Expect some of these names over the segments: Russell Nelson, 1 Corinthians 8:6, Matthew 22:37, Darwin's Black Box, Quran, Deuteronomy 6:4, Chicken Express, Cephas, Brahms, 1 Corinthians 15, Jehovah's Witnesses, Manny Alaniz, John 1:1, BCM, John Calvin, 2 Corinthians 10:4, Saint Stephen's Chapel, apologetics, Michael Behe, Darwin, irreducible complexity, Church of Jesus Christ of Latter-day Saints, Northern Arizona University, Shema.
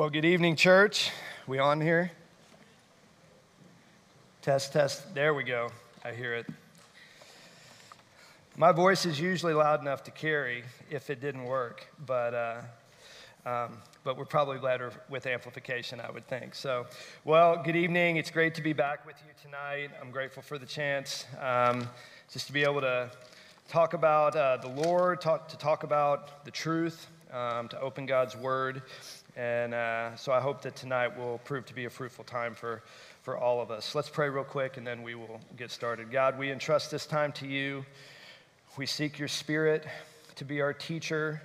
Well, good evening, church. We on here? Test, test. There we go. I hear it. My voice is usually loud enough to carry if it didn't work, but we're probably better with amplification, I would think. So, well, good evening. It's great to be back with you tonight. I'm grateful for the chance just to be able to talk about the Lord, to talk about the truth, to open God's Word. And so I hope that tonight will prove to be a fruitful time for all of us. Let's pray real quick, and then we will get started. God, we entrust this time to you. We seek your Spirit to be our teacher.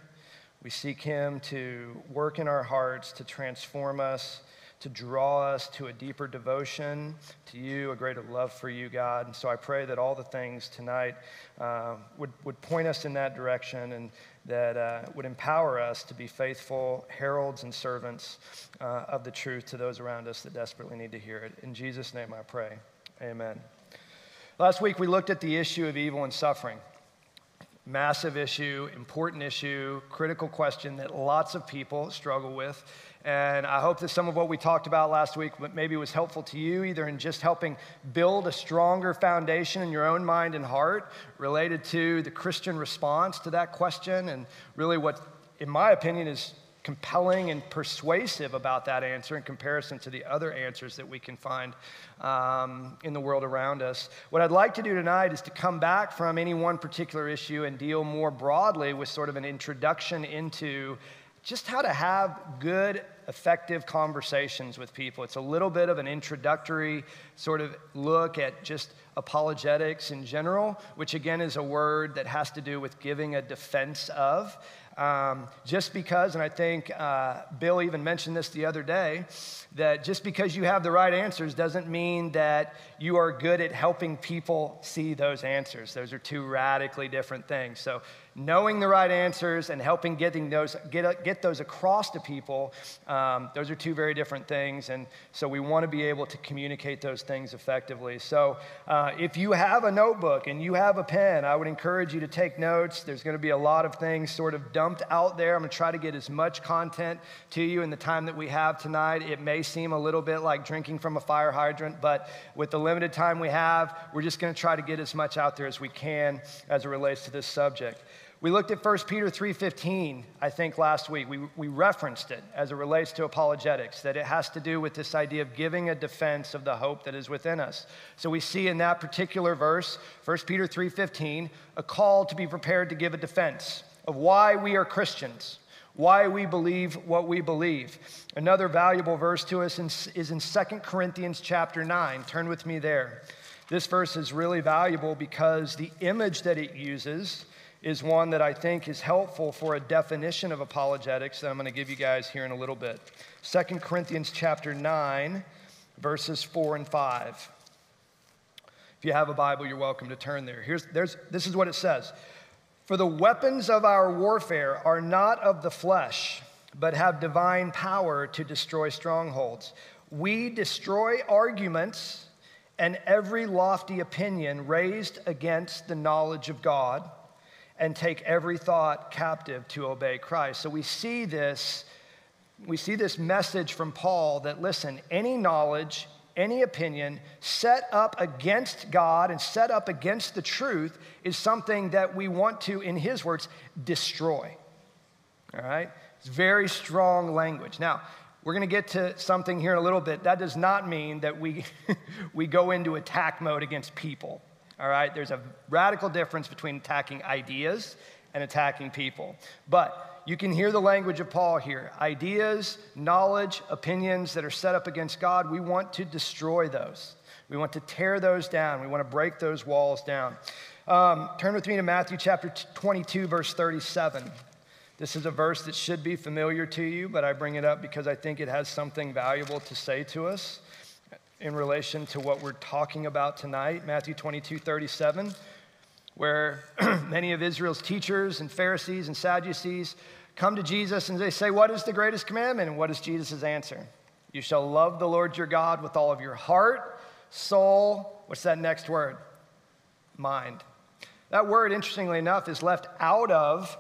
We seek him to work in our hearts, to transform us, to draw us to a deeper devotion to you, a greater love for you, God. And so I pray that all the things tonight would point us in that direction, and that would empower us to be faithful heralds and servants of the truth to those around us that desperately need to hear it. In Jesus' name I pray. Amen. Last week we looked at the issue of evil and suffering. Massive issue, important issue, critical question that lots of people struggle with. And I hope that some of what we talked about last week maybe was helpful to you, either in just helping build a stronger foundation in your own mind and heart related to the Christian response to that question, and really what, in my opinion, is compelling and persuasive about that answer in comparison to the other answers that we can find in the world around us. What I'd like to do tonight is to come back from any one particular issue and deal more broadly with sort of an introduction into just how to have good, effective conversations with people. It's a little bit of an introductory sort of look at just apologetics in general, which again is a word that has to do with giving a defense of. Just because, and I think Bill even mentioned this the other day, that just because you have the right answers doesn't mean that you are good at helping people see those answers. Those are two radically different things. So knowing the right answers and helping get those across to people, those are two very different things, and so we want to be able to communicate those things effectively. So if you have a notebook and you have a pen, I would encourage you to take notes. There's going to be a lot of things sort of dumped out there. I'm going to try to get as much content to you in the time that we have tonight. It may seem a little bit like drinking from a fire hydrant, but with the limited time we have, we're just going to try to get as much out there as we can as it relates to this subject. We looked at 1 Peter 3:15, I think, last week. We referenced it as it relates to apologetics, that it has to do with this idea of giving a defense of the hope that is within us. So we see in that particular verse, 1 Peter 3:15, a call to be prepared to give a defense of why we are Christians, why we believe what we believe. Another valuable verse to us is in 2 Corinthians chapter 9. Turn with me there. This verse is really valuable because the image that it uses is one that I think is helpful for a definition of apologetics that I'm going to give you guys here in a little bit. 2 Corinthians chapter 9, verses 4 and 5. If you have a Bible, you're welcome to turn there. This is what it says. For the weapons of our warfare are not of the flesh, but have divine power to destroy strongholds. We destroy arguments and every lofty opinion raised against the knowledge of God, and take every thought captive to obey Christ. So we see this message from Paul that, listen, any knowledge, any opinion set up against God and set up against the truth is something that we want to, in his words, destroy. All right? It's very strong language. Now, we're going to get to something here in a little bit. That does not mean that we go into attack mode against people. All right, there's a radical difference between attacking ideas and attacking people. But you can hear the language of Paul here. Ideas, knowledge, opinions that are set up against God, we want to destroy those. We want to tear those down. We want to break those walls down. Turn with me to Matthew chapter 22, verse 37. This is a verse that should be familiar to you, but I bring it up because I think it has something valuable to say to us in relation to what we're talking about tonight. Matthew 22:37, where many of Israel's teachers and Pharisees and Sadducees come to Jesus and they say, what is the greatest commandment? And what is Jesus' answer? You shall love the Lord your God with all of your heart, soul, what's that next word? Mind. That word, interestingly enough, is left out of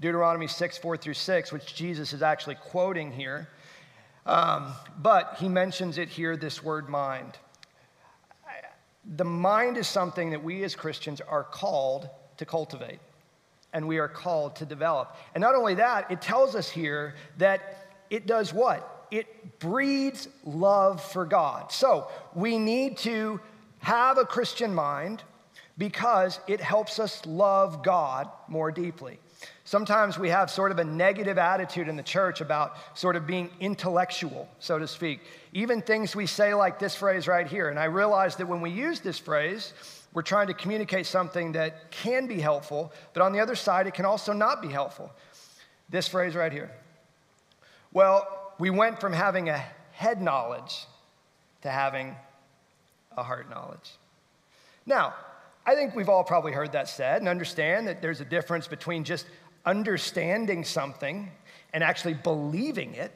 Deuteronomy 6:4 through 6, which Jesus is actually quoting here. But he mentions it here, this word mind. The mind is something that we as Christians are called to cultivate, and we are called to develop. And not only that, it tells us here that it does what? It breeds love for God. So we need to have a Christian mind because it helps us love God more deeply. Sometimes we have sort of a negative attitude in the church about sort of being intellectual, so to speak. Even things we say like this phrase right here. And I realize that when we use this phrase, we're trying to communicate something that can be helpful, but on the other side, it can also not be helpful. This phrase right here. Well, we went from having a head knowledge to having a heart knowledge. Now, I think we've all probably heard that said and understand that there's a difference between just understanding something and actually believing it.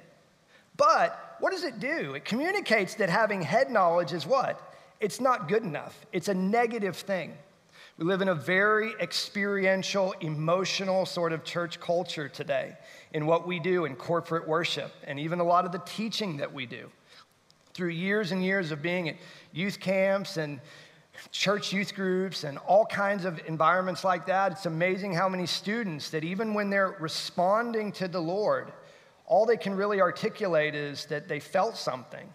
But what does it do? It communicates that having head knowledge is what? It's not good enough. It's a negative thing. We live in a very experiential, emotional sort of church culture today in what we do in corporate worship and even a lot of the teaching that we do. Through years and years of being at youth camps and church youth groups and all kinds of environments like that, it's amazing how many students that even when they're responding to the Lord, all they can really articulate is that they felt something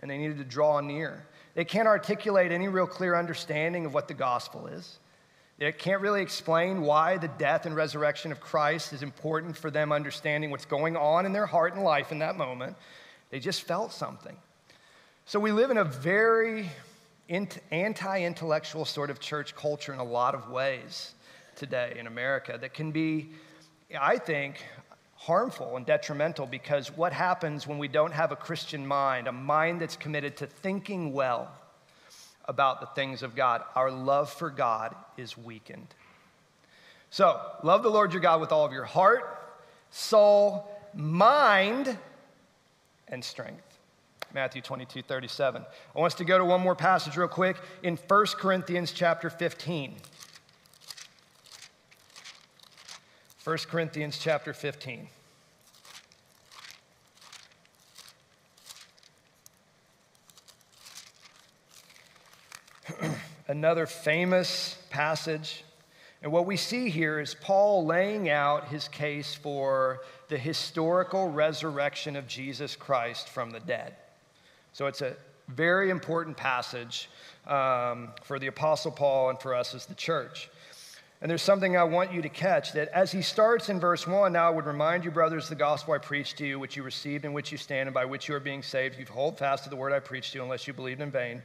and they needed to draw near. They can't articulate any real clear understanding of what the gospel is. They can't really explain why the death and resurrection of Christ is important for them understanding what's going on in their heart and life in that moment. They just felt something. So we live in a very anti-intellectual sort of church culture in a lot of ways today in America that can be, I think, harmful and detrimental, because what happens when we don't have a Christian mind, a mind that's committed to thinking well about the things of God, our love for God is weakened. So, love the Lord your God with all of your heart, soul, mind, and strength. Matthew 22:37. I want us to go to one more passage real quick in 1 Corinthians chapter 15. 1 Corinthians chapter 15. Another famous passage. And what we see here is Paul laying out his case for the historical resurrection of Jesus Christ from the dead. So it's a very important passage for the Apostle Paul and for us as the church. And there's something I want you to catch, that as he starts in verse 1, now I would remind you, brothers, the gospel I preached to you, which you received, in which you stand, and by which you are being saved. You hold fast to the word I preached to you, unless you believed in vain.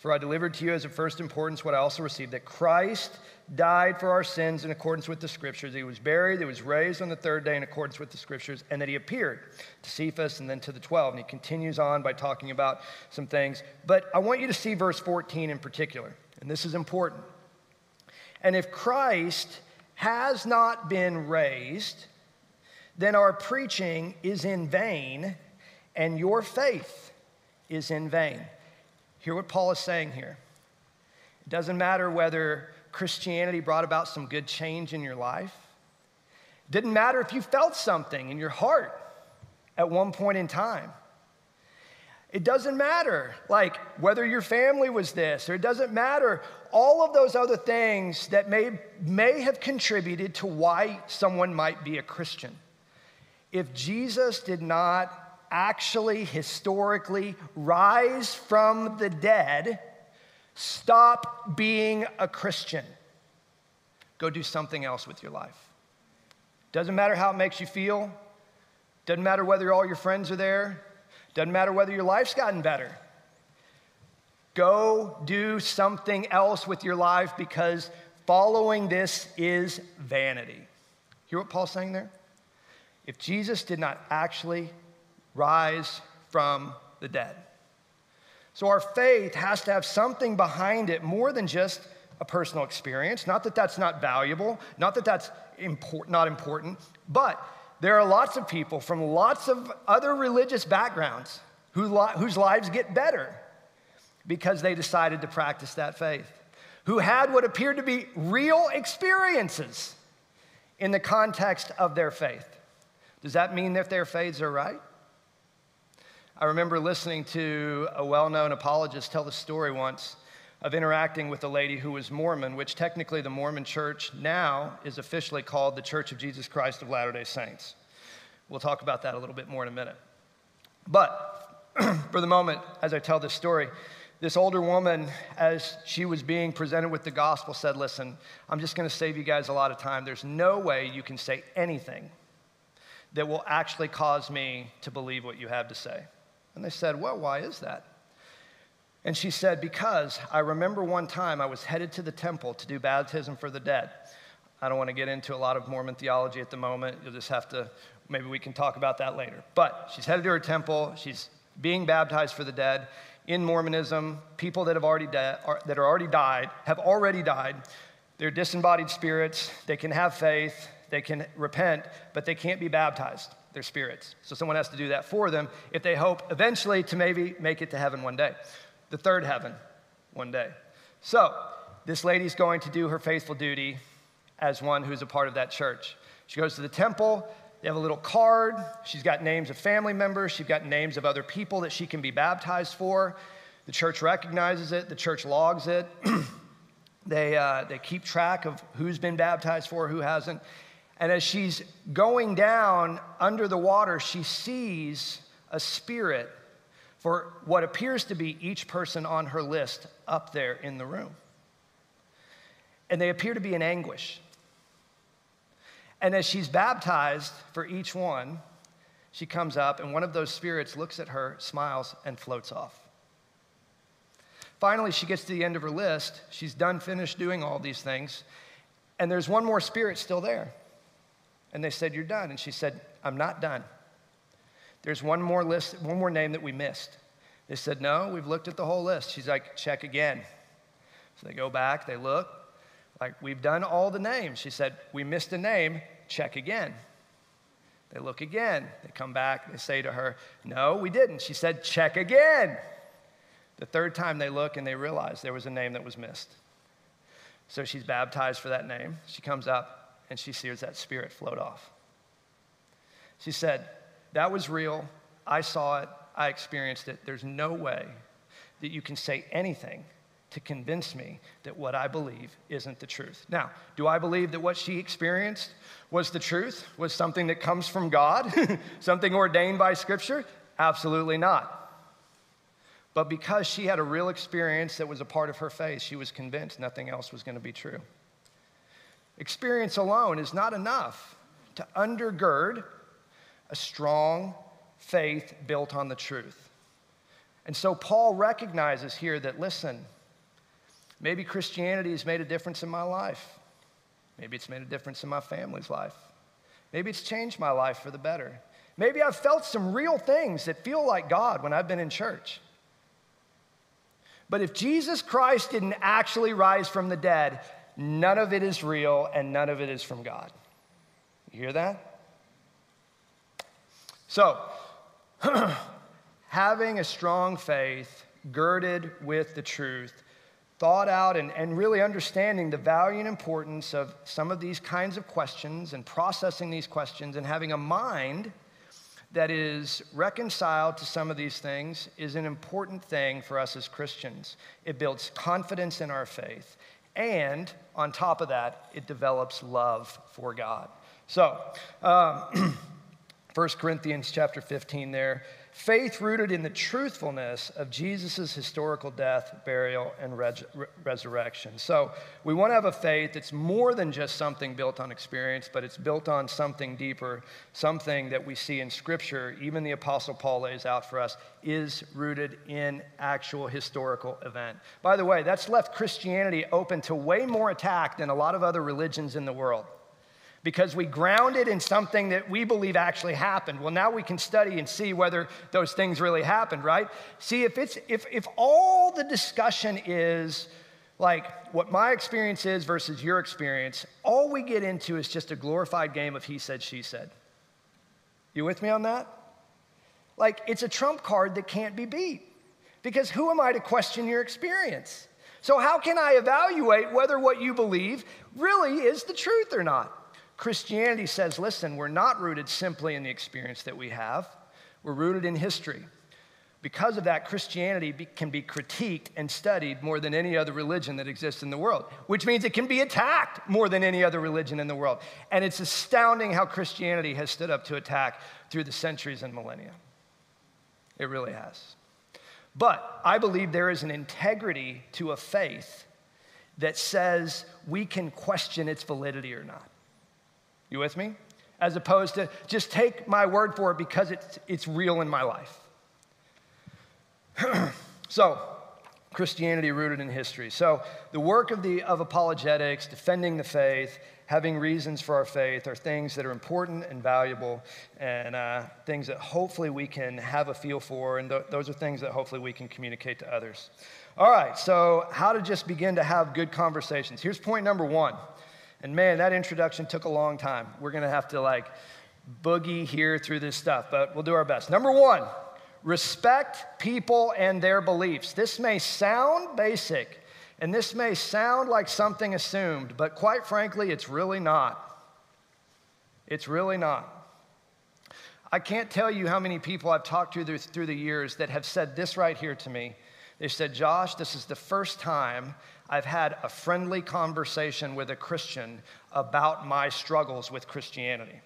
For I delivered to you as of first importance what I also received, that Christ died for our sins in accordance with the Scriptures. He was buried, he was raised on the third day in accordance with the Scriptures, and that he appeared to Cephas and then to the 12. And he continues on by talking about some things. But I want you to see verse 14 in particular, and this is important. And if Christ has not been raised, then our preaching is in vain, and your faith is in vain. Hear what Paul is saying here. It doesn't matter whether Christianity brought about some good change in your life. It didn't matter if you felt something in your heart at one point in time. It doesn't matter, like, whether your family was this, or it doesn't matter all of those other things that may have contributed to why someone might be a Christian. If Jesus did not actually historically rise from the dead, stop being a Christian. Go do something else with your life. Doesn't matter how it makes you feel. Doesn't matter whether all your friends are there. Doesn't matter whether your life's gotten better. Go do something else with your life, because following this is vanity. Hear what Paul's saying there? If Jesus did not actually rise from the dead. So our faith has to have something behind it more than just a personal experience. Not that that's not valuable. Not that that's not important. But there are lots of people from lots of other religious backgrounds whose lives get better because they decided to practice that faith, who had what appeared to be real experiences in the context of their faith. Does that mean that their faiths are right? I remember listening to a well-known apologist tell the story once of interacting with a lady who was Mormon, which technically the Mormon Church now is officially called the Church of Jesus Christ of Latter-day Saints. We'll talk about that a little bit more in a minute. But for the moment, as I tell this story, this older woman, as she was being presented with the gospel, said, "Listen, I'm just going to save you guys a lot of time. There's no way you can say anything that will actually cause me to believe what you have to say." And they said, "Well, why is that?" And she said, "Because I remember one time I was headed to the temple to do baptism for the dead." I don't want to get into a lot of Mormon theology at the moment. You'll just have to, maybe we can talk about that later. But she's headed to her temple. She's being baptized for the dead. In Mormonism, people that have already died have already died. They're disembodied spirits. They can have faith. They can repent, but they can't be baptized. They're spirits. So someone has to do that for them if they hope eventually to maybe make it to heaven one day, the third heaven one day. So this lady's going to do her faithful duty as one who's a part of that church. She goes to the temple. They have a little card. She's got names of family members. She's got names of other people that she can be baptized for. The church recognizes it. The church logs it. They keep track of who's been baptized for, who hasn't. And as she's going down under the water, she sees a spirit for what appears to be each person on her list up there in the room. And they appear to be in anguish. And as she's baptized for each one, she comes up, and one of those spirits looks at her, smiles, and floats off. Finally, she gets to the end of her list. She's done, finished doing all these things. And there's one more spirit still there. And they said, "You're done." And she said, "I'm not done. There's one more list, one more name that we missed." They said, "No, we've looked at the whole list." She's like, "Check again." So they go back, they look. Like, "We've done all the names." She said, "We missed a name. Check again." They look again. They come back. They say to her, "No, we didn't." She said, "Check again." The third time they look and they realize there was a name that was missed. So she's baptized for that name. She comes up and she sees that spirit float off. She said, "That was real. I saw it. I experienced it. There's no way that you can say anything to convince me that what I believe isn't the truth." Now, do I believe that what she experienced was the truth, was something that comes from God, something ordained by Scripture? Absolutely not. But because she had a real experience that was a part of her faith, she was convinced nothing else was going to be true. Experience alone is not enough to undergird a strong faith built on the truth. And so Paul recognizes here that, listen, maybe Christianity has made a difference in my life. Maybe it's made a difference in my family's life. Maybe it's changed my life for the better. Maybe I've felt some real things that feel like God when I've been in church. But if Jesus Christ didn't actually rise from the dead, none of it is real and none of it is from God. You hear that? So, having a strong faith girded with the truth, thought out and really understanding the value and importance of some of these kinds of questions and processing these questions and having a mind that is reconciled to some of these things is an important thing for us as Christians. It builds confidence in our faith. And on top of that, it develops love for God. So, 1 Corinthians chapter 15 there. Faith rooted in the truthfulness of Jesus' historical death, burial, and resurrection. So we want to have a faith that's more than just something built on experience, but it's built on something deeper, something that we see in Scripture, even the Apostle Paul lays out for us, is rooted in actual historical event. By the way, that's left Christianity open to way more attack than a lot of other religions in the world, because we ground it in something that we believe actually happened. Well, now we can study and see whether those things really happened, right? See, if all the discussion is like what my experience is versus your experience, all we get into is just a glorified game of he said, she said. You with me on that? Like, it's a trump card that can't be beat, because who am I to question your experience? So how can I evaluate whether what you believe really is the truth or not? Christianity says, listen, we're not rooted simply in the experience that we have. We're rooted in history. Because of that, Christianity can be critiqued and studied more than any other religion that exists in the world, which means it can be attacked more than any other religion in the world. And it's astounding how Christianity has stood up to attack through the centuries and millennia. It really has. But I believe there is an integrity to a faith that says we can question its validity or not. You with me? As opposed to just take my word for it because it's real in my life. So, Christianity rooted in history. So, the work of apologetics, defending the faith, having reasons for our faith are things that are important and valuable and things that hopefully we can have a feel for, and those are things that hopefully we can communicate to others. All right, so how to just begin to have good conversations. Here's point number one. And man, that introduction took a long time. We're going to have to like boogie here through this stuff, but we'll do our best. Number one, respect people and their beliefs. This may sound basic, and this may sound like something assumed, but quite frankly, it's really not. It's really not. I can't tell you how many people I've talked to through the years that have said this right here to me. They said, Josh, this is the first time I've had a friendly conversation with a Christian about my struggles with Christianity.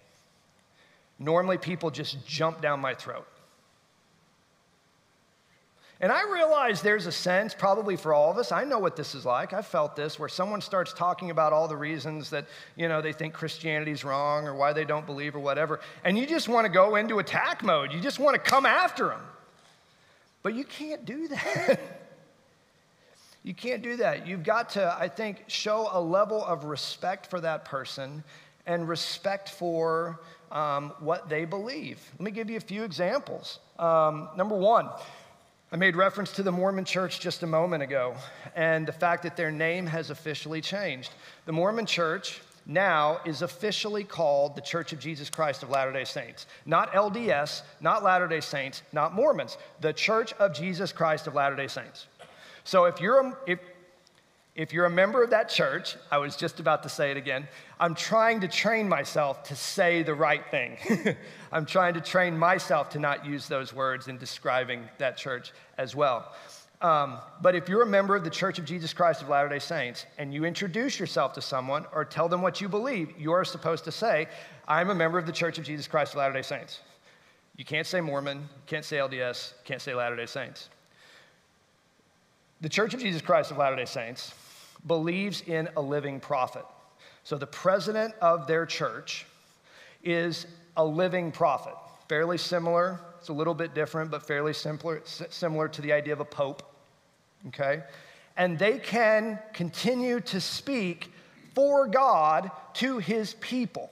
Normally, people just jump down my throat. And I realize there's a sense, probably for all of us, I know what this is like, I've felt this, where someone starts talking about all the reasons that, you know, they think Christianity's wrong or why they don't believe or whatever, and you just want to go into attack mode. You just want to come after them. But you can't do that. You can't do that. You've got to, I think, show a level of respect for that person and respect for what they believe. Let me give you a few examples. Number one, I made reference to the Mormon Church just a moment ago and the fact that their name has officially changed. The Mormon Church now is officially called the Church of Jesus Christ of Latter-day Saints. Not LDS, not Latter-day Saints, not Mormons. The Church of Jesus Christ of Latter-day Saints. So if you're a member of that church, I was just about to say it again, I'm trying to train myself to say the right thing. I'm trying to train myself to not use those words in describing that church as well. But if you're a member of the Church of Jesus Christ of Latter-day Saints and you introduce yourself to someone or tell them what you believe, you're supposed to say, I'm a member of the Church of Jesus Christ of Latter-day Saints. You can't say Mormon, can't say LDS, can't say Latter-day Saints. The Church of Jesus Christ of Latter-day Saints believes in a living prophet. So the president of their church is a living prophet. Fairly similar, it's a little bit different, but fairly similar to the idea of a pope, okay? And they can continue to speak for God to his people.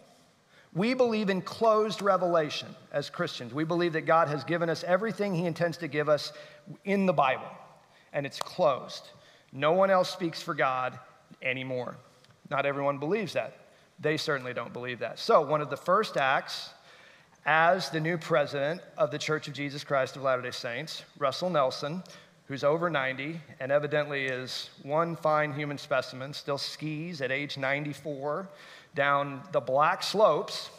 We believe in closed revelation as Christians. We believe that God has given us everything he intends to give us in the Bible. And it's closed. No one else speaks for God anymore. Not everyone believes that. They certainly don't believe that. So one of the first acts as the new president of the Church of Jesus Christ of Latter-day Saints, Russell Nelson, who's over 90 and evidently is one fine human specimen, still skis at age 94 down the black slopes,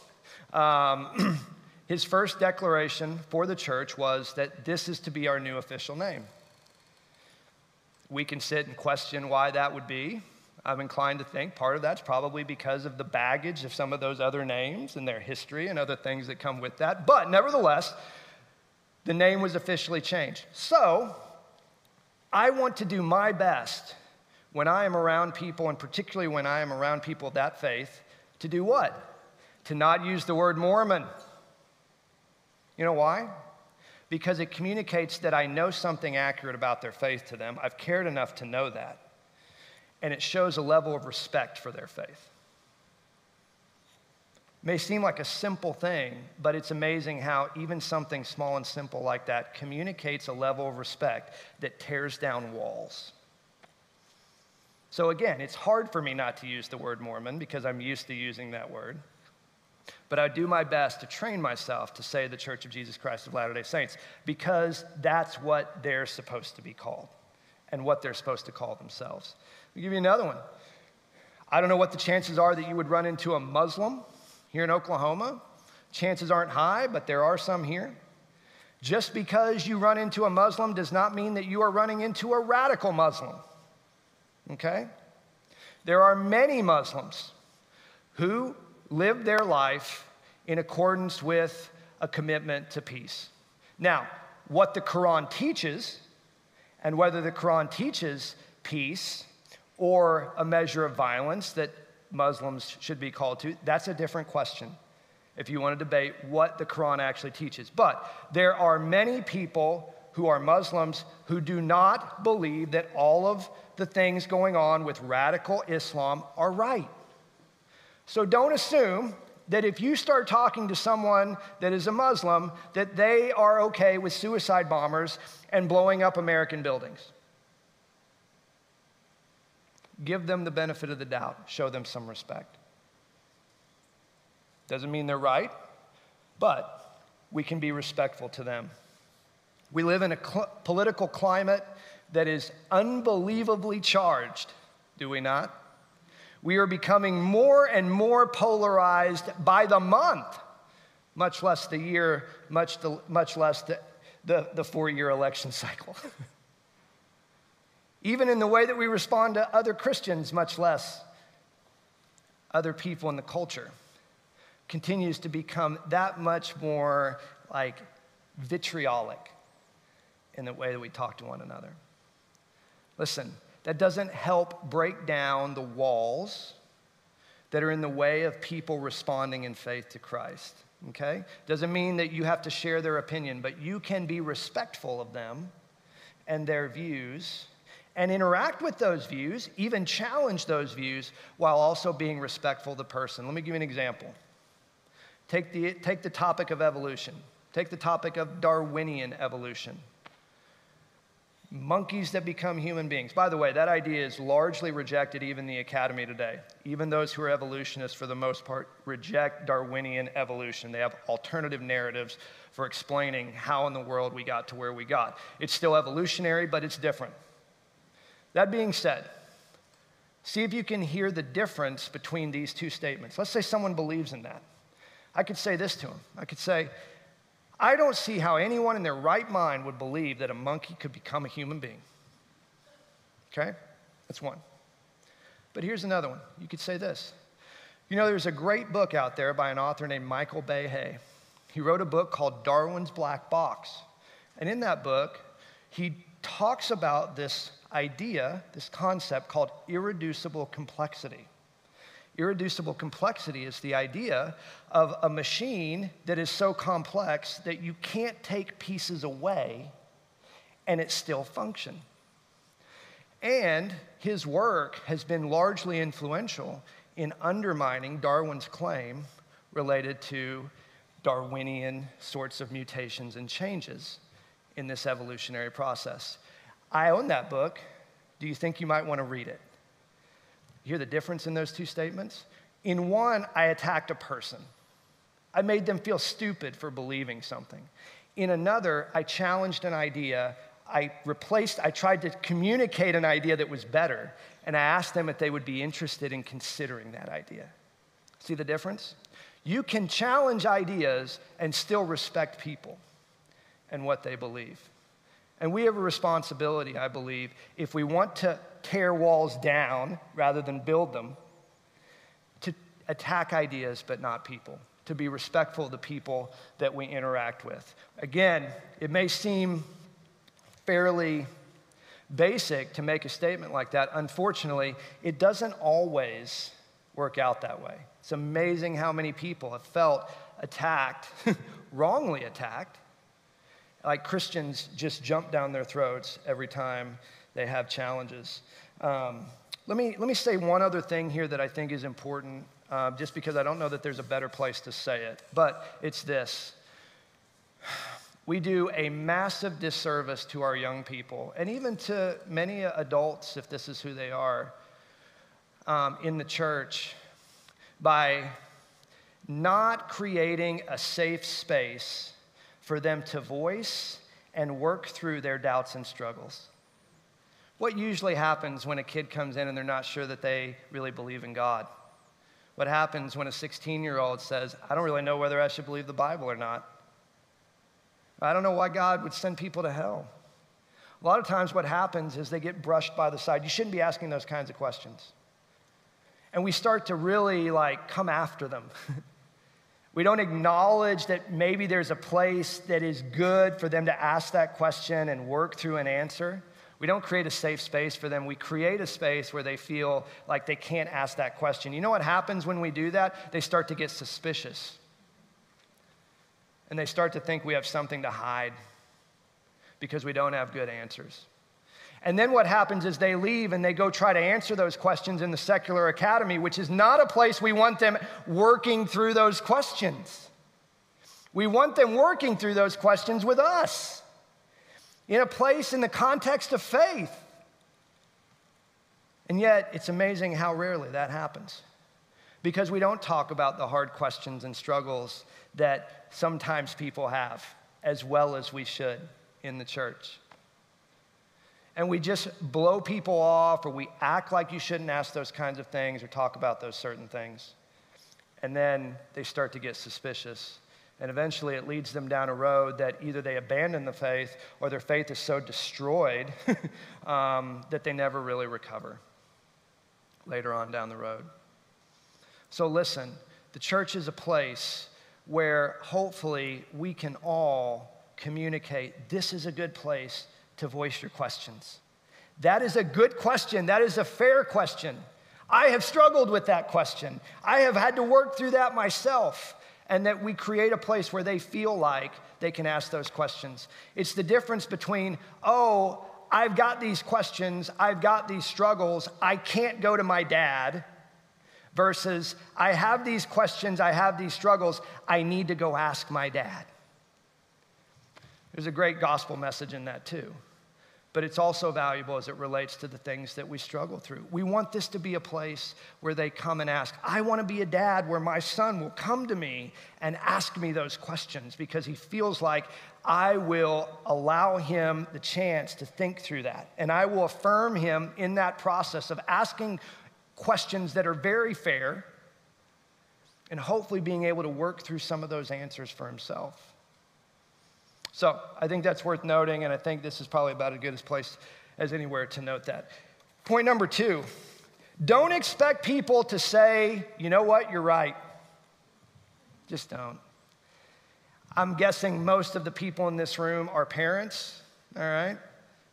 his first declaration for the church was that this is to be our new official name. We can sit and question why that would be. I'm inclined to think part of that's probably because of the baggage of some of those other names and their history and other things that come with that. But nevertheless, the name was officially changed. So I want to do my best when I am around people, and particularly when I am around people of that faith, to do what? To not use the word Mormon. You know why? Because it communicates that I know something accurate about their faith to them. I've cared enough to know that. And it shows a level of respect for their faith. It may seem like a simple thing, but it's amazing how even something small and simple like that communicates a level of respect that tears down walls. So again, it's hard for me not to use the word Mormon because I'm used to using that word. But I do my best to train myself to say the Church of Jesus Christ of Latter-day Saints because that's what they're supposed to be called and what they're supposed to call themselves. Let me give you another one. I don't know what the chances are that you would run into a Muslim here in Oklahoma. Chances aren't high, but there are some here. Just because you run into a Muslim does not mean that you are running into a radical Muslim, okay? There are many Muslims who live their life in accordance with a commitment to peace. Now, what the Quran teaches, and whether the Quran teaches peace or a measure of violence that Muslims should be called to, that's a different question if you want to debate what the Quran actually teaches. But there are many people who are Muslims who do not believe that all of the things going on with radical Islam are right. So don't assume that if you start talking to someone that is a Muslim, that they are okay with suicide bombers and blowing up American buildings. Give them the benefit of the doubt. Show them some respect. Doesn't mean they're right, but we can be respectful to them. We live in a political climate that is unbelievably charged, do we not? We are becoming more and more polarized by the month, much less the year, much less the four-year election cycle. Even in the way that we respond to other Christians, much less other people in the culture, continues to become that much more like vitriolic in the way that we talk to one another. Listen, that doesn't help break down the walls that are in the way of people responding in faith to Christ, okay? Doesn't mean that you have to share their opinion, but you can be respectful of them and their views and interact with those views, even challenge those views, while also being respectful to the person. Let me give you an example. Take the topic of evolution. Take the topic of Darwinian evolution. Monkeys that become human beings. By the way, that idea is largely rejected even in the academy today. Even those who are evolutionists, for the most part, reject Darwinian evolution. They have alternative narratives for explaining how in the world we got to where we got. It's still evolutionary, but it's different. That being said, see if you can hear the difference between these two statements. Let's say someone believes in that. I could say this to him. I could say, I don't see how anyone in their right mind would believe that a monkey could become a human being. Okay? That's one. But here's another one. You could say this. You know, there's a great book out there by an author named Michael Behe. He wrote a book called Darwin's Black Box. And in that book, he talks about this idea, this concept called irreducible complexity. Irreducible complexity is the idea of a machine that is so complex that you can't take pieces away and it still function. And his work has been largely influential in undermining Darwin's claim related to Darwinian sorts of mutations and changes in this evolutionary process. I own that book. Do you think you might want to read it? You hear the difference in those two statements? In one, I attacked a person. I made them feel stupid for believing something. In another, I challenged an idea. I tried to communicate an idea that was better, and I asked them if they would be interested in considering that idea. See the difference? You can challenge ideas and still respect people and what they believe. And we have a responsibility, I believe, if we want to tear walls down rather than build them, to attack ideas but not people, to be respectful of the people that we interact with. Again, it may seem fairly basic to make a statement like that. Unfortunately, it doesn't always work out that way. It's amazing how many people have felt attacked, wrongly attacked, like Christians just jump down their throats every time they have challenges. Let me say one other thing here that I think is important, just because I don't know that there's a better place to say it, but it's this. We do a massive disservice to our young people, and even to many adults, if this is who they are, in the church, by not creating a safe space for them to voice and work through their doubts and struggles. What usually happens when a kid comes in and they're not sure that they really believe in God? What happens when a 16-year-old says, I don't really know whether I should believe the Bible or not? I don't know why God would send people to hell. A lot of times what happens is they get brushed by the side. You shouldn't be asking those kinds of questions. And we start to really like come after them. We don't acknowledge that maybe there's a place that is good for them to ask that question and work through an answer. We don't create a safe space for them. We create a space where they feel like they can't ask that question. You know what happens when we do that? They start to get suspicious. And they start to think we have something to hide because we don't have good answers. And then what happens is they leave and they go try to answer those questions in the secular academy, which is not a place we want them working through those questions. We want them working through those questions with us in a place in the context of faith. And yet, it's amazing how rarely that happens because we don't talk about the hard questions and struggles that sometimes people have as well as we should in the church. And we just blow people off, or we act like you shouldn't ask those kinds of things or talk about those certain things. And then they start to get suspicious. And eventually it leads them down a road that either they abandon the faith or their faith is so destroyed that they never really recover later on down the road. So listen, the church is a place where hopefully we can all communicate, this is a good place to voice your questions. That is a good question. That is a fair question. I have struggled with that question. I have had to work through that myself. And that we create a place where they feel like they can ask those questions. It's the difference between, oh, I've got these questions, I've got these struggles, I can't go to my dad, versus I have these questions, I have these struggles, I need to go ask my dad. There's a great gospel message in that too. But it's also valuable as it relates to the things that we struggle through. We want this to be a place where they come and ask. I want to be a dad where my son will come to me and ask me those questions because he feels like I will allow him the chance to think through that. And I will affirm him in that process of asking questions that are very fair and hopefully being able to work through some of those answers for himself. So I think that's worth noting, and I think this is probably about as good a place as anywhere to note that. Point number two, don't expect people to say, you know what, you're right. Just don't. I'm guessing most of the people in this room are parents, all right?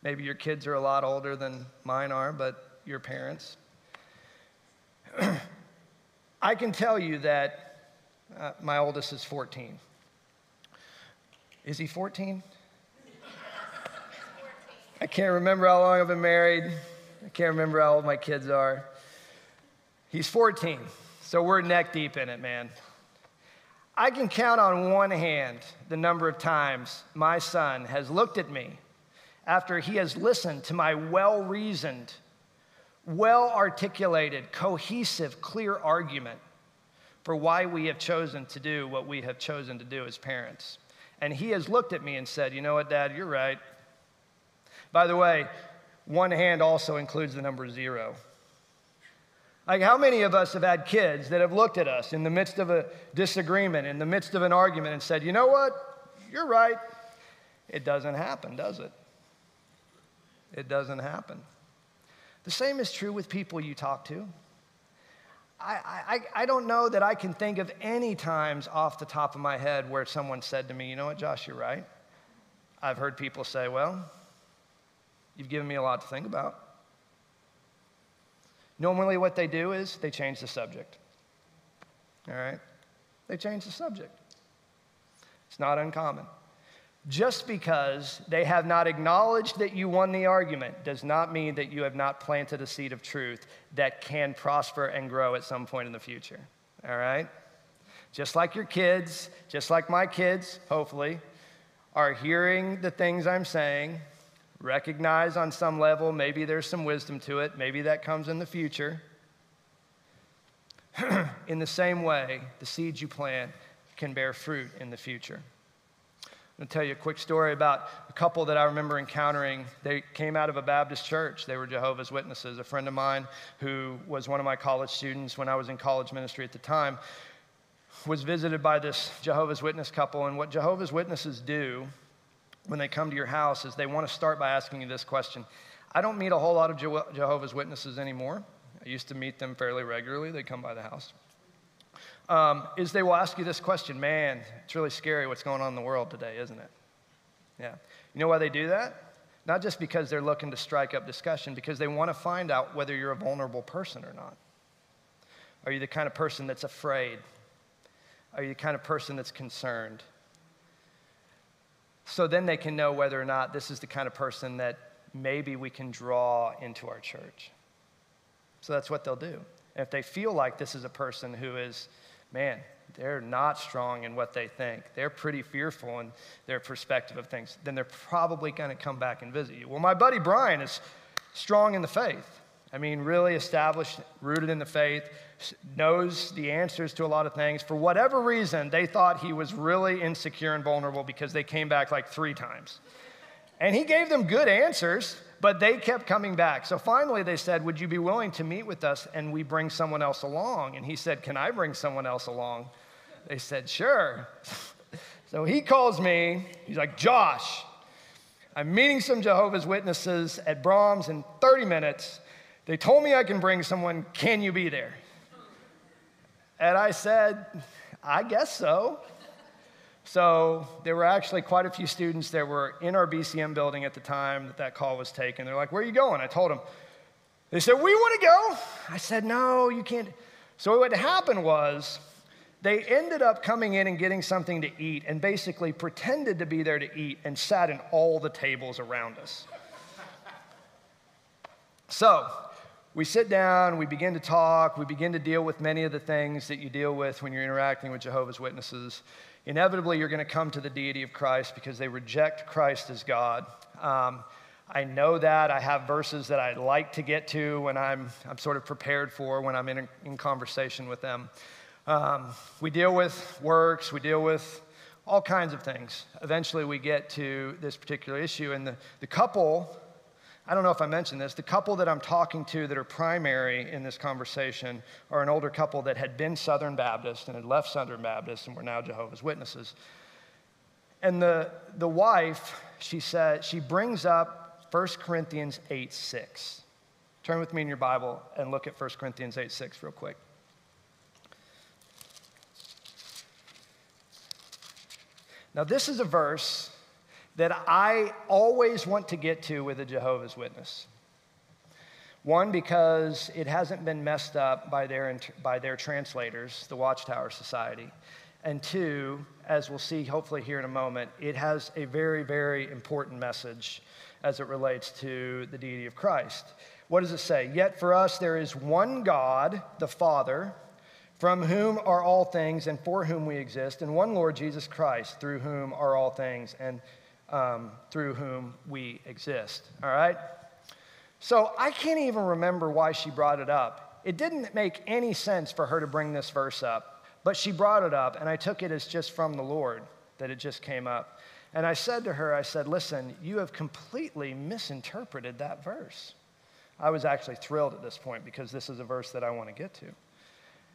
Maybe your kids are a lot older than mine are, but your parents. I can tell you that my oldest is 14. Is he 14? I can't remember how long I've been married. I can't remember how old my kids are. He's 14, so we're neck deep in it, man. I can count on one hand the number of times my son has looked at me after he has listened to my well-reasoned, well-articulated, cohesive, clear argument for why we have chosen to do what we have chosen to do as parents. And he has looked at me and said, you know what, Dad, you're right. By the way, one hand also includes the number 0. Like, how many of us have had kids that have looked at us in the midst of a disagreement, in the midst of an argument, and said, you know what, you're right. It doesn't happen, does it? It doesn't happen. The same is true with people you talk to. I don't know that I can think of any times off the top of my head where someone said to me, you know what, Josh, you're right. I've heard people say, well, you've given me a lot to think about. Normally what they do is they change the subject, all right? They change the subject. It's not uncommon. Just because they have not acknowledged that you won the argument does not mean that you have not planted a seed of truth that can prosper and grow at some point in the future, all right? Just like your kids, just like my kids, hopefully, are hearing the things I'm saying, recognize on some level, maybe there's some wisdom to it, maybe that comes in the future. In the same way, the seeds you plant can bear fruit in the future. I'm going to tell you a quick story about a couple that I remember encountering. They came out of a Baptist church. They were Jehovah's Witnesses. A friend of mine who was one of my college students when I was in college ministry at the time was visited by this Jehovah's Witness couple. And what Jehovah's Witnesses do when they come to your house is they want to start by asking you this question. I don't meet a whole lot of Jehovah's Witnesses anymore. I used to meet them fairly regularly. They come by the house. Is they will ask you this question, man, it's really scary what's going on in the world today, isn't it? Yeah. You know why they do that? Not just because they're looking to strike up discussion, because they want to find out whether you're a vulnerable person or not. Are you the kind of person that's afraid? Are you the kind of person that's concerned? So then they can know whether or not this is the kind of person that maybe we can draw into our church. So that's what they'll do. And if they feel like this is a person who is, man, they're not strong in what they think, they're pretty fearful in their perspective of things, then they're probably going to come back and visit you. Well, my buddy Brian is strong in the faith. I mean, really established, rooted in the faith, knows the answers to a lot of things. For whatever reason, they thought he was really insecure and vulnerable because they came back like 3 times. And he gave them good answers, but they kept coming back. So finally they said, would you be willing to meet with us and we bring someone else along? And he said, can I bring someone else along? They said, sure. So he calls me. He's like, Josh, I'm meeting some Jehovah's Witnesses at Brahms in 30 minutes. They told me I can bring someone. Can you be there? And I said, I guess so. So there were actually quite a few students that were in our BCM building at the time that call was taken. They're like, where are you going? I told them. They said, we want to go. I said, no, you can't. So what happened was they ended up coming in and getting something to eat and basically pretended to be there to eat and sat in all the tables around us. So we sit down, we begin to talk, we begin to deal with many of the things that you deal with when you're interacting with Jehovah's Witnesses. Inevitably, you're going to come to the deity of Christ because they reject Christ as God. I know that. I have verses that I like to get to when I'm sort of prepared for when I'm in conversation with them. We deal with works. We deal with all kinds of things. Eventually, we get to this particular issue, and the couple... I don't know if I mentioned this, the couple that I'm talking to that are primary in this conversation are an older couple that had been Southern Baptist and had left Southern Baptist and were now Jehovah's Witnesses. And the wife, she said, she brings up 1 Corinthians 8:6. Turn with me in your Bible and look at 1 Corinthians 8:6 real quick. Now this is a verse that I always want to get to with a Jehovah's Witness. One, because it hasn't been messed up by their translators, the Watchtower Society. And two, as we'll see hopefully here in a moment, it has a very, very important message as it relates to the deity of Christ. What does it say? Yet for us there is one God, the Father, from whom are all things and for whom we exist, and one Lord Jesus Christ, through whom are all things and through whom we exist, all right? So I can't even remember why she brought it up. It didn't make any sense for her to bring this verse up, but she brought it up, and I took it as just from the Lord that it just came up. And I said to her, I said, listen, you have completely misinterpreted that verse. I was actually thrilled at this point because this is a verse that I want to get to.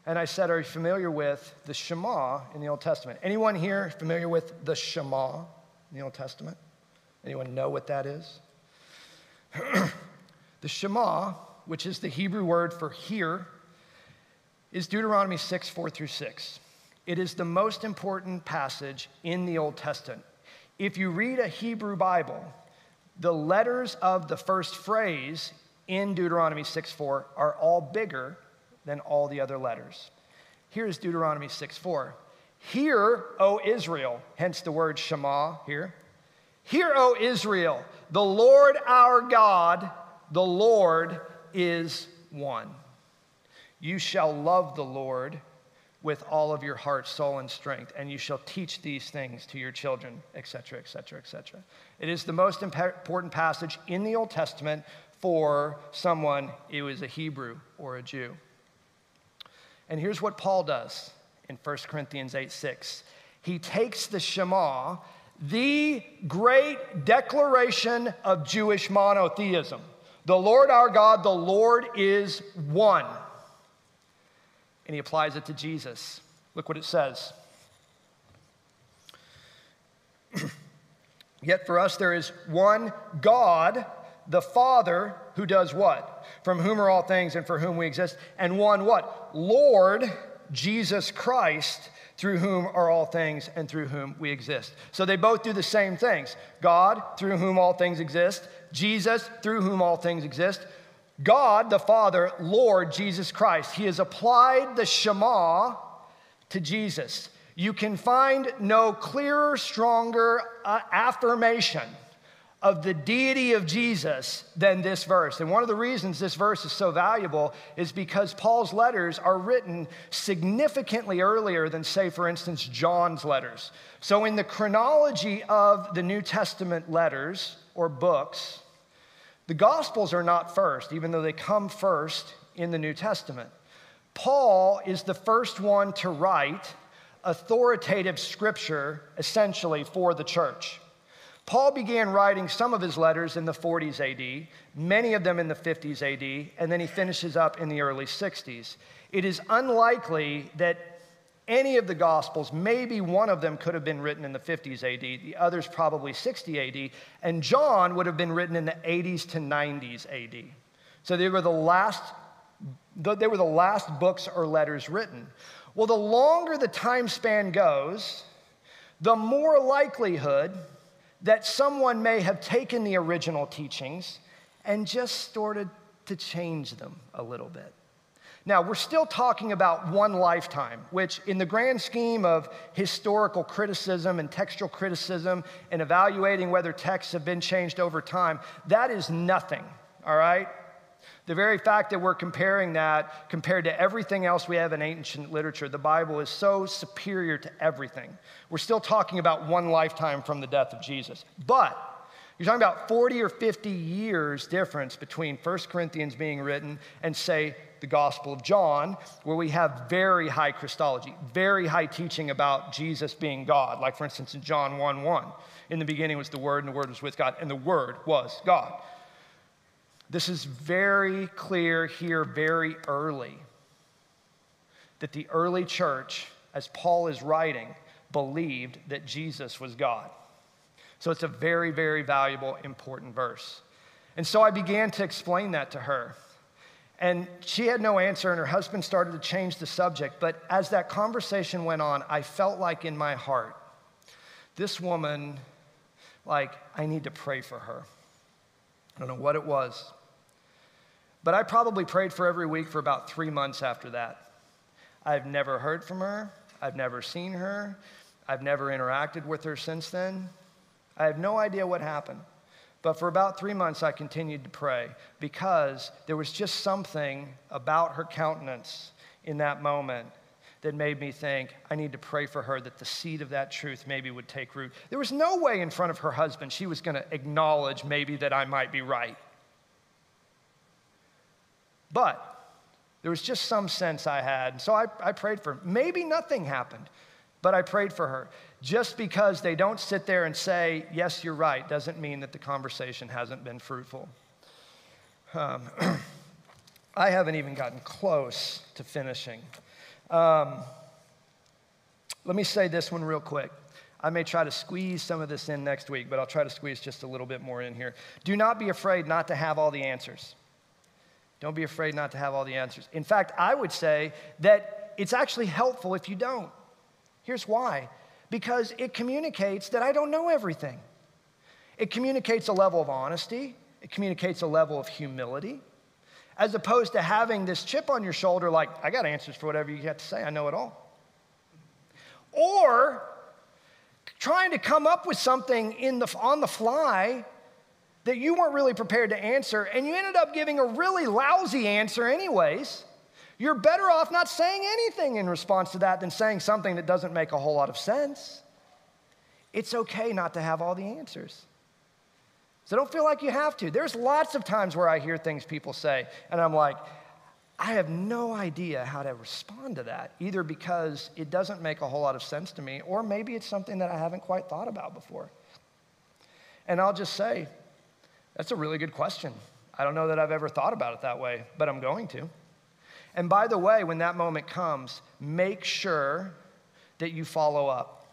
And I said, are you familiar with the Shema in the Old Testament? Anyone here familiar with the Shema? In the Old Testament? Anyone know what that is? The Shema, which is the Hebrew word for hear, is Deuteronomy 6:4-6. It is the most important passage in the Old Testament. If you read a Hebrew Bible, the letters of the first phrase in Deuteronomy 6:4 are all bigger than all the other letters. Here's Deuteronomy 6:4. Hear, O Israel, hence the word Shema here. Hear, O Israel, the Lord our God, the Lord is one. You shall love the Lord with all of your heart, soul, and strength, and you shall teach these things to your children, etc., etc., etc. It is the most important passage in the Old Testament for someone who is a Hebrew or a Jew. And here's what Paul does. In 1 Corinthians 8:6, he takes the Shema, the great declaration of Jewish monotheism. The Lord our God, the Lord is one. And he applies it to Jesus. Look what it says. Yet for us there is one God, the Father, who does what? From whom are all things and for whom we exist. And one what? Lord Jesus Christ, through whom are all things and through whom we exist. So they both do the same things. God, through whom all things exist. Jesus, through whom all things exist. God, the Father, Lord Jesus Christ. He has applied the Shema to Jesus. You can find no clearer, stronger affirmation of the deity of Jesus than this verse. And one of the reasons this verse is so valuable is because Paul's letters are written significantly earlier than, say, for instance, John's letters. So in the chronology of the New Testament letters or books, the Gospels are not first, even though they come first in the New Testament. Paul is the first one to write authoritative scripture, essentially, for the church. Paul began writing some of his letters in the 40s AD, many of them in the 50s AD, and then he finishes up in the early 60s. It is unlikely that any of the Gospels, maybe one of them could have been written in the 50s AD, the others probably 60 AD, and John would have been written in the 80s to 90s AD. So they were the last books or letters written. Well, the longer the time span goes, the more likelihood that someone may have taken the original teachings and just started to change them a little bit. Now, we're still talking about one lifetime, which in the grand scheme of historical criticism and textual criticism and evaluating whether texts have been changed over time, that is nothing, all right? The very fact that we're comparing that compared to everything else we have in ancient literature, the Bible is so superior to everything. We're still talking about one lifetime from the death of Jesus. But you're talking about 40 or 50 years difference between 1 Corinthians being written and, say, the Gospel of John, where we have very high Christology, very high teaching about Jesus being God. Like, for instance, in John 1:1, in the beginning was the Word, and the Word was with God, and the Word was God. This is very clear here very early that the early church, as Paul is writing, believed that Jesus was God. So it's a very, very valuable, important verse. And so I began to explain that to her. And she had no answer, and her husband started to change the subject. But as that conversation went on, I felt like in my heart, this woman, like, I need to pray for her. I don't know what it was. But I probably prayed for every week for about 3 months after that. I've never heard from her. I've never seen her. I've never interacted with her since then. I have no idea what happened. But for about 3 months, I continued to pray because there was just something about her countenance in that moment that made me think, I need to pray for her that the seed of that truth maybe would take root. There was no way in front of her husband she was going to acknowledge maybe that I might be right. But there was just some sense I had. So I prayed for her. Maybe nothing happened, but I prayed for her. Just because they don't sit there and say, yes, you're right, doesn't mean that the conversation hasn't been fruitful. I haven't even gotten close to finishing. Let me say this one real quick. I may try to squeeze some of this in next week, but I'll try to squeeze just a little bit more in here. Do not be afraid not to have all the answers. Don't be afraid not to have all the answers. In fact, I would say that it's actually helpful if you don't. Here's why. Because it communicates that I don't know everything. It communicates a level of honesty. It communicates a level of humility. As opposed to having this chip on your shoulder like, I got answers for whatever you have to say, I know it all. Or trying to come up with something on the fly that you weren't really prepared to answer, and you ended up giving a really lousy answer anyways. You're better off not saying anything in response to that than saying something that doesn't make a whole lot of sense. It's okay not to have all the answers. So don't feel like you have to. There's lots of times where I hear things people say, and I'm like, I have no idea how to respond to that, either because it doesn't make a whole lot of sense to me, or maybe it's something that I haven't quite thought about before. And I'll just say, that's a really good question. I don't know that I've ever thought about it that way, but I'm going to. And by the way, when that moment comes, make sure that you follow up.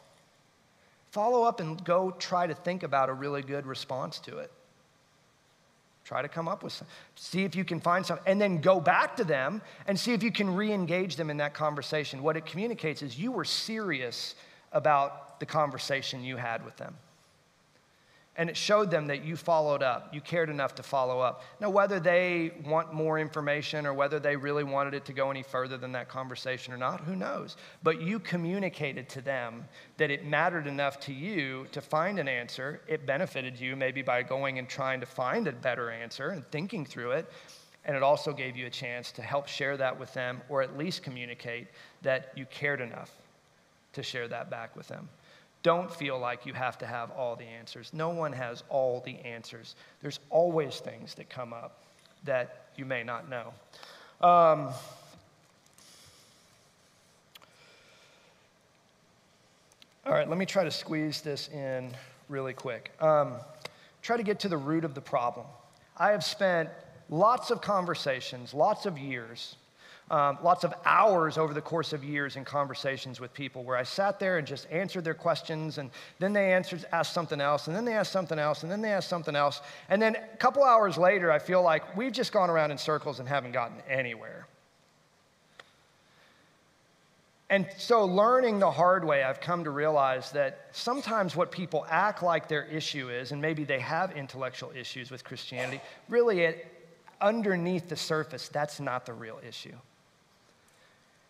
Follow up and go try to think about a really good response to it. Try to come up with some. See if you can find some, and then go back to them and see if you can re-engage them in that conversation. What it communicates is you were serious about the conversation you had with them. And it showed them that you followed up. You cared enough to follow up. Now, whether they want more information or whether they really wanted it to go any further than that conversation or not, who knows? But you communicated to them that it mattered enough to you to find an answer. It benefited you maybe by going and trying to find a better answer and thinking through it. And it also gave you a chance to help share that with them, or at least communicate that you cared enough to share that back with them. Don't feel like you have to have all the answers. No one has all the answers. There's always things that come up that you may not know. All right, let me try to squeeze this in really quick. Try to get to the root of the problem. I have spent lots of conversations, lots of years, lots of hours over the course of years in conversations with people where I sat there and just answered their questions, and then they asked something else, and then they asked something else, and then they asked something else. And then a couple hours later, I feel like we've just gone around in circles and haven't gotten anywhere. And so learning the hard way, I've come to realize that sometimes what people act like their issue is, and maybe they have intellectual issues with Christianity, really underneath the surface, that's not the real issue.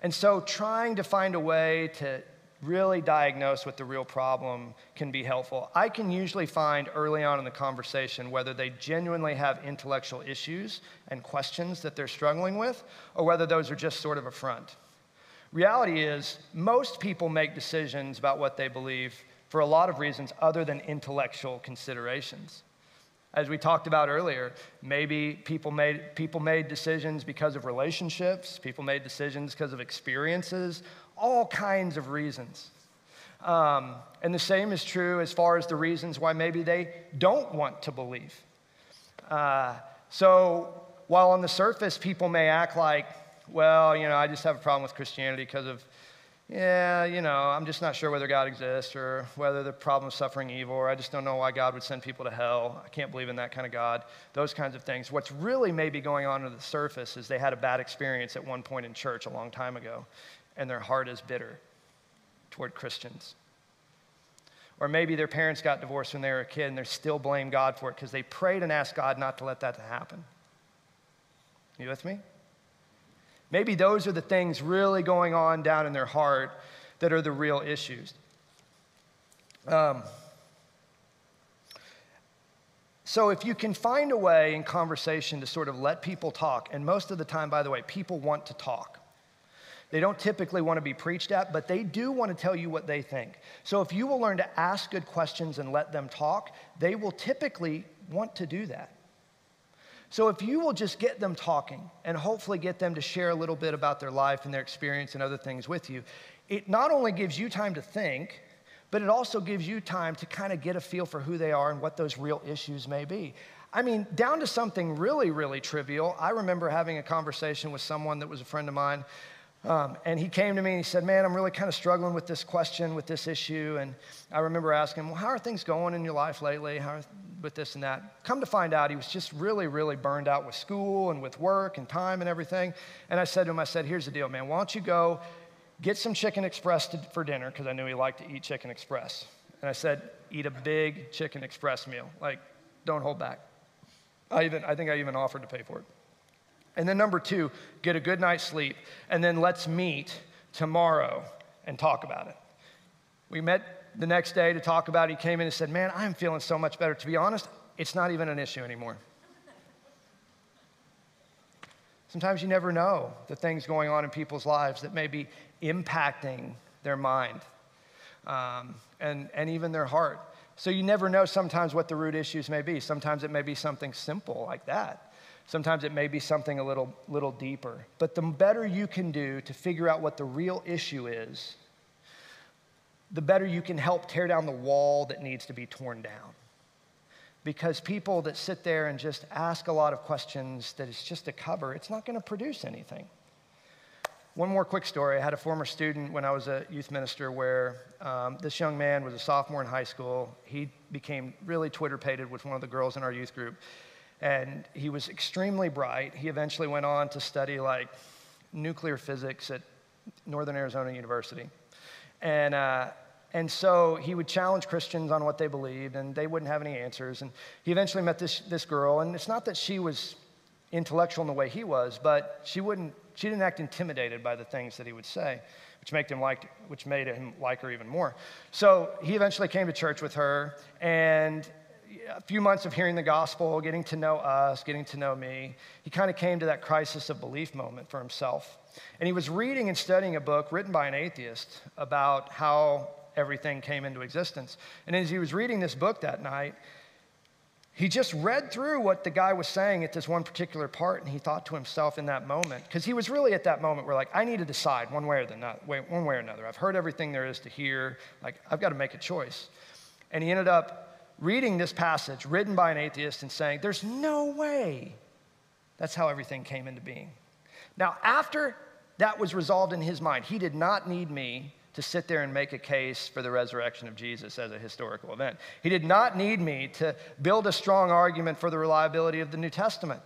And so trying to find a way to really diagnose what the real problem can be helpful. I can usually find early on in the conversation whether they genuinely have intellectual issues and questions that they're struggling with, or whether those are just sort of a front. Reality is, most people make decisions about what they believe for a lot of reasons other than intellectual considerations. As we talked about earlier, maybe people made decisions because of relationships, people made decisions because of experiences, all kinds of reasons. And the same is true as far as the reasons why maybe they don't want to believe. So while on the surface people may act like, well, you know, I just have a problem with Christianity because of, yeah, you know, I'm just not sure whether God exists or whether the problem is suffering evil, or I just don't know why God would send people to hell. I can't believe in that kind of God, those kinds of things. What's really maybe going on under the surface is they had a bad experience at one point in church a long time ago, and their heart is bitter toward Christians. Or maybe their parents got divorced when they were a kid and they still blame God for it because they prayed and asked God not to let that happen. You with me? Maybe those are the things really going on down in their heart that are the real issues. So if you can find a way in conversation to sort of let people talk, and most of the time, by the way, people want to talk. They don't typically want to be preached at, but they do want to tell you what they think. So if you will learn to ask good questions and let them talk, they will typically want to do that. So if you will just get them talking and hopefully get them to share a little bit about their life and their experience and other things with you, it not only gives you time to think, but it also gives you time to kind of get a feel for who they are and what those real issues may be. I mean, down to something really, really trivial. I remember having a conversation with someone that was a friend of mine, and he came to me and he said, man, I'm really kind of struggling with this question, with this issue. And I remember asking him, well, how are things going in your life lately? How are with this and that? Come to find out, he was just really, really burned out with school and with work and time and everything. And I said to him, I said, here's the deal, man. Why don't you go get some Chicken Express for dinner? Because I knew he liked to eat Chicken Express. And I said, eat a big Chicken Express meal. Like, don't hold back. I think I even offered to pay for it. And then number two, get a good night's sleep, and then let's meet tomorrow and talk about it. We met the next day to talk about it. He came in and said, man, I'm feeling so much better. To be honest, it's not even an issue anymore. Sometimes you never know the things going on in people's lives that may be impacting their mind and even their heart. So you never know sometimes what the root issues may be. Sometimes it may be something simple like that. Sometimes it may be something a little deeper. But the better you can do to figure out what the real issue is, the better you can help tear down the wall that needs to be torn down. Because people that sit there and just ask a lot of questions that it's just a cover, it's not going to produce anything. One more quick story. I had a former student when I was a youth minister where this young man was a sophomore in high school. He became really Twitter-pated with one of the girls in our youth group. And he was extremely bright. He eventually went on to study like nuclear physics at Northern Arizona University. And so he would challenge Christians on what they believed, and they wouldn't have any answers. And he eventually met this girl. And it's not that she was intellectual in the way he was, but she didn't act intimidated by the things that he would say, which made him like her even more. So he eventually came to church with her, and a few months of hearing the gospel, getting to know us, getting to know me, he kind of came to that crisis of belief moment for himself. And he was reading and studying a book written by an atheist about how everything came into existence. And as he was reading this book that night, he just read through what the guy was saying at this one particular part, and he thought to himself in that moment, because he was really at that moment where, like, I need to decide one way or another. I've heard everything there is to hear. Like, I've got to make a choice. And he ended up reading this passage written by an atheist and saying, there's no way that's how everything came into being. Now, after that was resolved in his mind, he did not need me to sit there and make a case for the resurrection of Jesus as a historical event. He did not need me to build a strong argument for the reliability of the New Testament.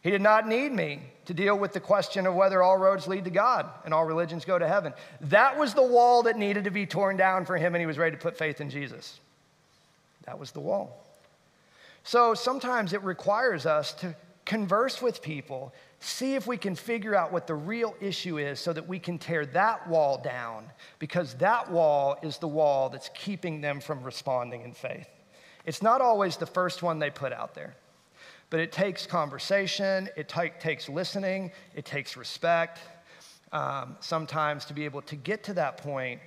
He did not need me to deal with the question of whether all roads lead to God and all religions go to heaven. That was the wall that needed to be torn down for him, and he was ready to put faith in Jesus. That was the wall. So sometimes it requires us to converse with people, see if we can figure out what the real issue is so that we can tear that wall down, because that wall is the wall that's keeping them from responding in faith. It's not always the first one they put out there, but it takes conversation, it takes listening, it takes respect, sometimes to be able to get to that point,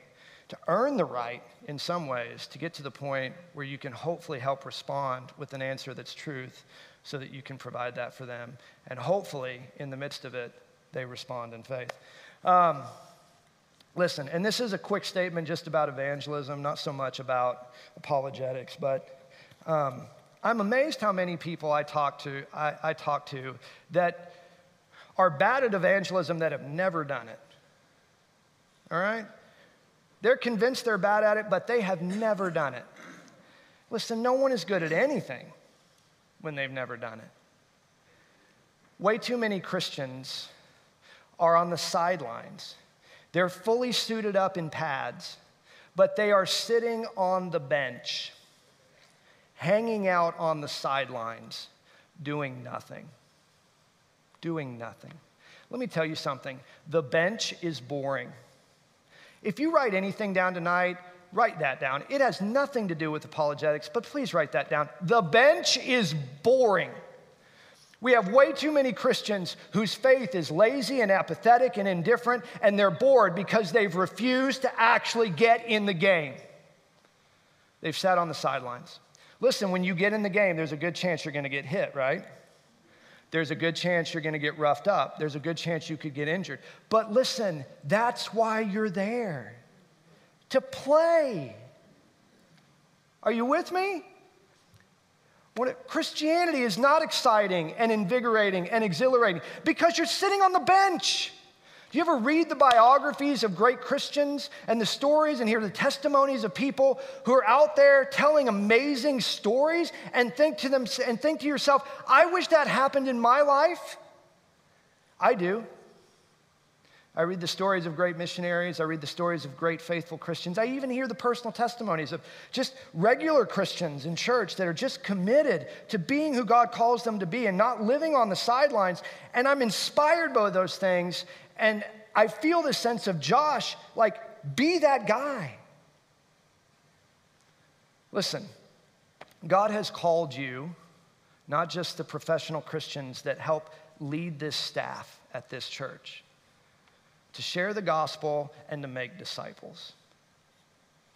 to earn the right in some ways, to get to the point where you can hopefully help respond with an answer that's truth, so that you can provide that for them. And hopefully, in the midst of it, they respond in faith. Listen, and this is a quick statement just about evangelism, not so much about apologetics, but I'm amazed how many people I talk to that are bad at evangelism that have never done it, all right? They're convinced they're bad at it, but they have never done it. Listen, no one is good at anything when they've never done it. Way too many Christians are on the sidelines. They're fully suited up in pads, but they are sitting on the bench, hanging out on the sidelines, doing nothing. Doing nothing. Let me tell you something. The bench is boring. If you write anything down tonight, write that down. It has nothing to do with apologetics, but please write that down. The bench is boring. We have way too many Christians whose faith is lazy and apathetic and indifferent, and they're bored because they've refused to actually get in the game. They've sat on the sidelines. Listen, when you get in the game, there's a good chance you're going to get hit, right? There's a good chance you're going to get roughed up. There's a good chance you could get injured. But listen, that's why you're there. To play. Are you with me? Christianity is not exciting and invigorating and exhilarating because you're sitting on the bench. Do you ever read the biographies of great Christians and the stories and hear the testimonies of people who are out there telling amazing stories and think to yourself, I wish that happened in my life? I do. I read the stories of great missionaries. I read the stories of great faithful Christians. I even hear the personal testimonies of just regular Christians in church that are just committed to being who God calls them to be and not living on the sidelines. And I'm inspired by those things. And I feel this sense of, Josh, like, be that guy. Listen, God has called you, not just the professional Christians that help lead this staff at this church, to share the gospel and to make disciples.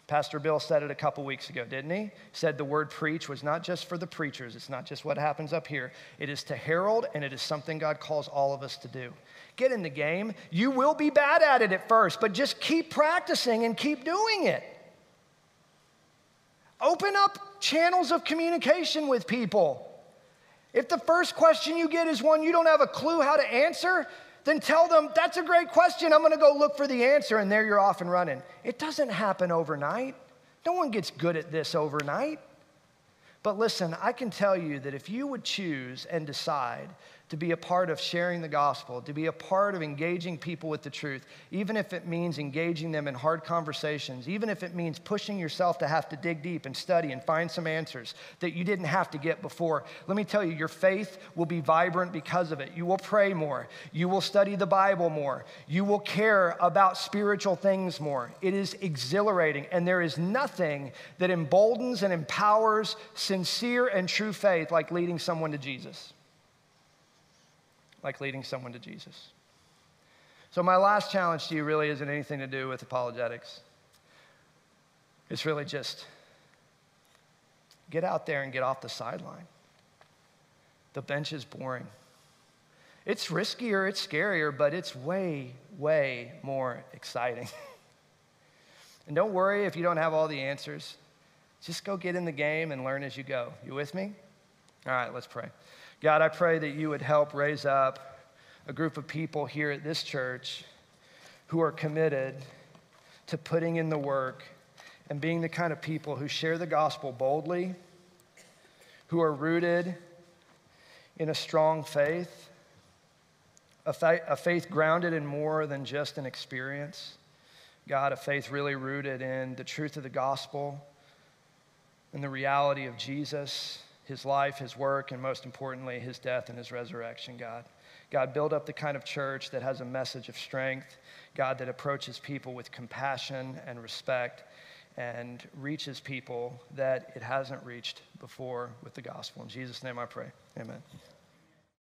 Pastor Bill said it a couple weeks ago, didn't he? He said the word preach was not just for the preachers. It's not just what happens up here. It is to herald, and it is something God calls all of us to do. Get in the game. You will be bad at it at first, but just keep practicing and keep doing it. Open up channels of communication with people. If the first question you get is one you don't have a clue how to answer, then tell them, that's a great question. I'm going to go look for the answer, and there you're off and running. It doesn't happen overnight. No one gets good at this overnight. But listen, I can tell you that if you would choose and decide to be a part of sharing the gospel, to be a part of engaging people with the truth, even if it means engaging them in hard conversations, even if it means pushing yourself to have to dig deep and study and find some answers that you didn't have to get before, let me tell you, your faith will be vibrant because of it. You will pray more. You will study the Bible more. You will care about spiritual things more. It is exhilarating, and there is nothing that emboldens and empowers sincere and true faith like leading someone to Jesus. Like leading someone to Jesus. So my last challenge to you really isn't anything to do with apologetics. It's really just get out there and get off the sideline. The bench is boring. It's riskier, it's scarier, but it's way, way more exciting. And don't worry if you don't have all the answers. Just go get in the game and learn as you go. You with me? All right, let's pray. God, I pray that you would help raise up a group of people here at this church who are committed to putting in the work and being the kind of people who share the gospel boldly, who are rooted in a strong faith, a faith grounded in more than just an experience. God, a faith really rooted in the truth of the gospel and the reality of Jesus, his life, his work, and most importantly, his death and his resurrection, God. God, build up the kind of church that has a message of strength, God, that approaches people with compassion and respect and reaches people that it hasn't reached before with the gospel. In Jesus' name I pray, amen.